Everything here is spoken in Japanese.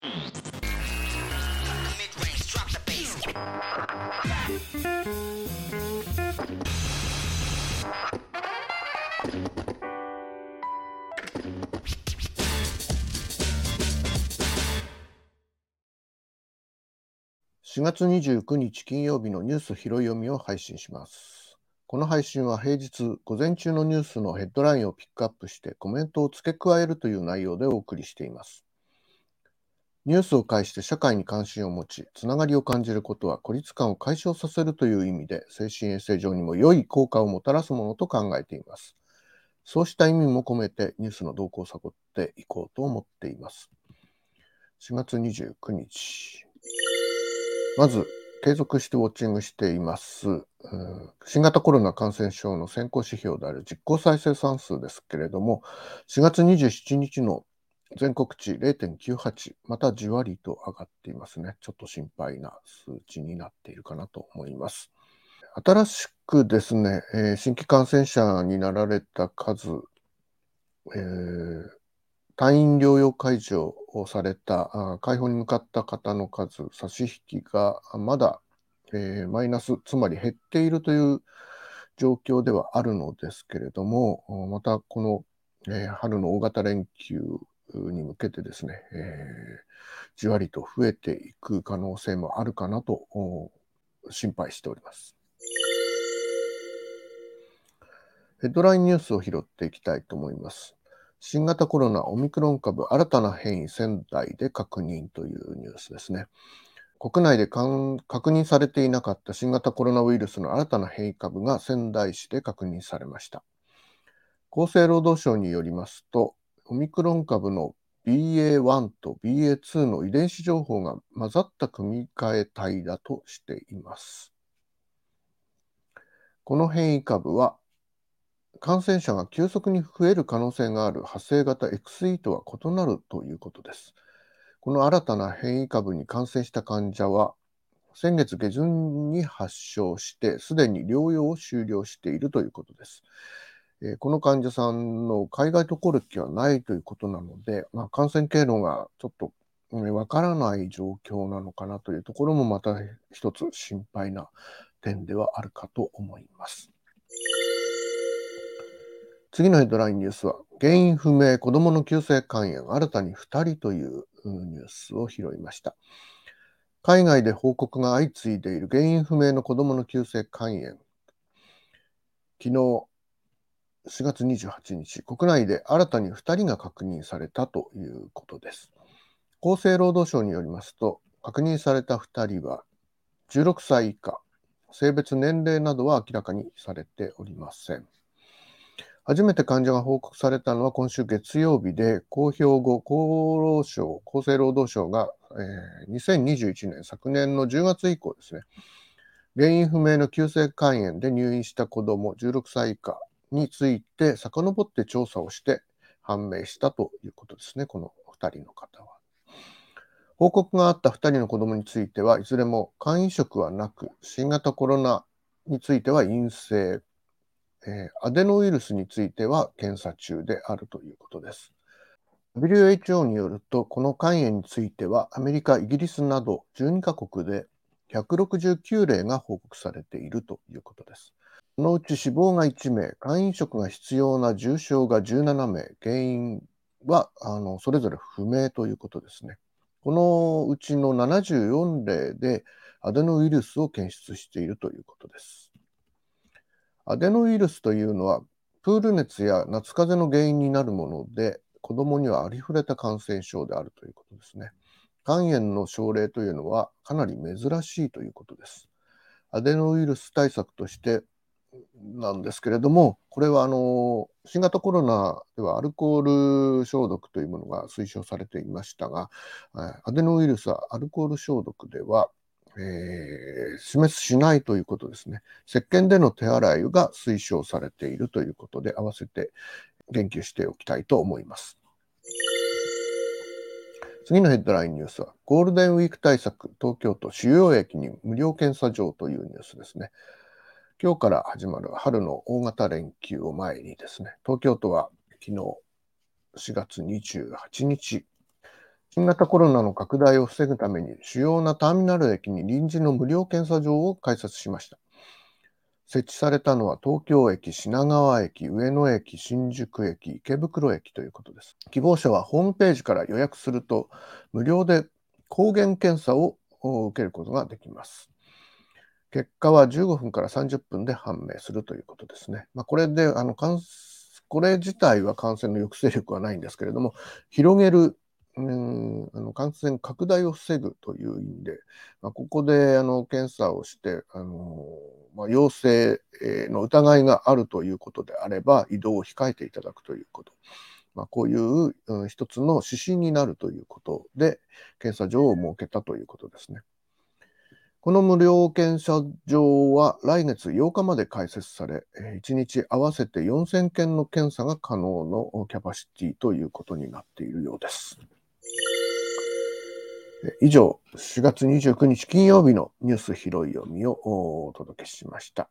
4月29日金曜日のニュース拾い読みを配信します。この配信は平日午前中のニュースのヘッドラインをピックアップしてコメントを付け加えるという内容でお送りしています。ニュースを介して社会に関心を持ち、つながりを感じることは孤立感を解消させるという意味で、精神衛生上にも良い効果をもたらすものと考えています。そうした意味も込めてニュースの動向を探っていこうと思っています。4月29日。まず、継続してウォッチングしています。新型コロナ感染症の先行指標である実効再生産数ですけれども、4月27日の全国値 0.98、またじわりと上がっていますね。ちょっと心配な数値になっているかなと思います。新しくですね、新規感染者になられた数、退院療養解除をされた、解放に向かった方の数、差し引きがまだ、マイナス、つまり減っているという状況ではあるのですけれども、またこの、春の大型連休に向けてですね、じわりと増えていく可能性もあるかなと心配しております。ヘッドラインニュースを拾っていきたいと思います。新型コロナオミクロン株新たな変異仙台で確認というニュースですね。国内で確認されていなかった新型コロナウイルスの新たな変異株が仙台市で確認されました。厚生労働省によりますと、オミクロン株の BA1 と BA2 の遺伝子情報が混ざった組み換え体だとしています。この変異株は、感染者が急速に増える可能性がある派生型 XE とは異なるということです。この新たな変異株に感染した患者は、先月下旬に発症して、すでに療養を終了しているということです。この患者さんの海外渡航歴はないということなので、感染経路がちょっとわからない状況なのかなというところもまた一つ心配な点ではあるかと思います。次のヘッドラインニュースは、原因不明子どもの急性肝炎新たに2人というニュースを拾いました。海外で報告が相次いでいる原因不明の子どもの急性肝炎。昨日4月28日、国内で新たに2人が確認されたということです。厚生労働省によりますと、確認された2人は16歳以下、性別年齢などは明らかにされておりません。初めて患者が報告されたのは今週月曜日で、公表後、厚生労働省が、2021年、昨年の10月以降ですね、原因不明の急性肝炎で入院した子ども16歳以下、について遡って調査をして判明したということですね。この2人の方は、報告があった2人の子どもについてはいずれも肝移植はなく、新型コロナについては陰性、アデノウイルスについては検査中であるということです。 WHO によると、この肝炎についてはアメリカ、イギリスなど12カ国で169例が報告されているということです。そのうち死亡が1名、肝移植が必要な重症が17名、原因はそれぞれ不明ということですね。このうちの74例でアデノウイルスを検出しているということです。アデノウイルスというのは、プール熱や夏風邪の原因になるもので、子どもにはありふれた感染症であるということですね。肝炎の症例というのはかなり珍しいということです。アデノウイルス対策として、なんですけれども、これは新型コロナではアルコール消毒というものが推奨されていましたが、アデノウイルスはアルコール消毒では、死滅しないということですね。石鹸での手洗いが推奨されているということで、合わせて言及しておきたいと思います。次のヘッドラインニュースは、ゴールデンウィーク対策、東京都主要駅に無料検査場というニュースですね。今日から始まる春の大型連休を前にですね、東京都は昨日4月28日、新型コロナの拡大を防ぐために主要なターミナル駅に臨時の無料検査場を開設しました。設置されたのは東京駅、品川駅、上野駅、新宿駅、池袋駅ということです。希望者はホームページから予約すると無料で抗原検査を受けることができます。結果は15分から30分で判明するということですね。これ自体は感染の抑制力はないんですけれども、広げる、感染拡大を防ぐという意味で、ここで検査をして陽性の疑いがあるということであれば移動を控えていただくということ、こういう、一つの指針になるということで検査場を設けたということですね。この無料検査場は来月8日まで開設され、1日合わせて4000件の検査が可能のキャパシティということになっているようです。以上、4月29日金曜日のニュース拾い読みをお届けしました。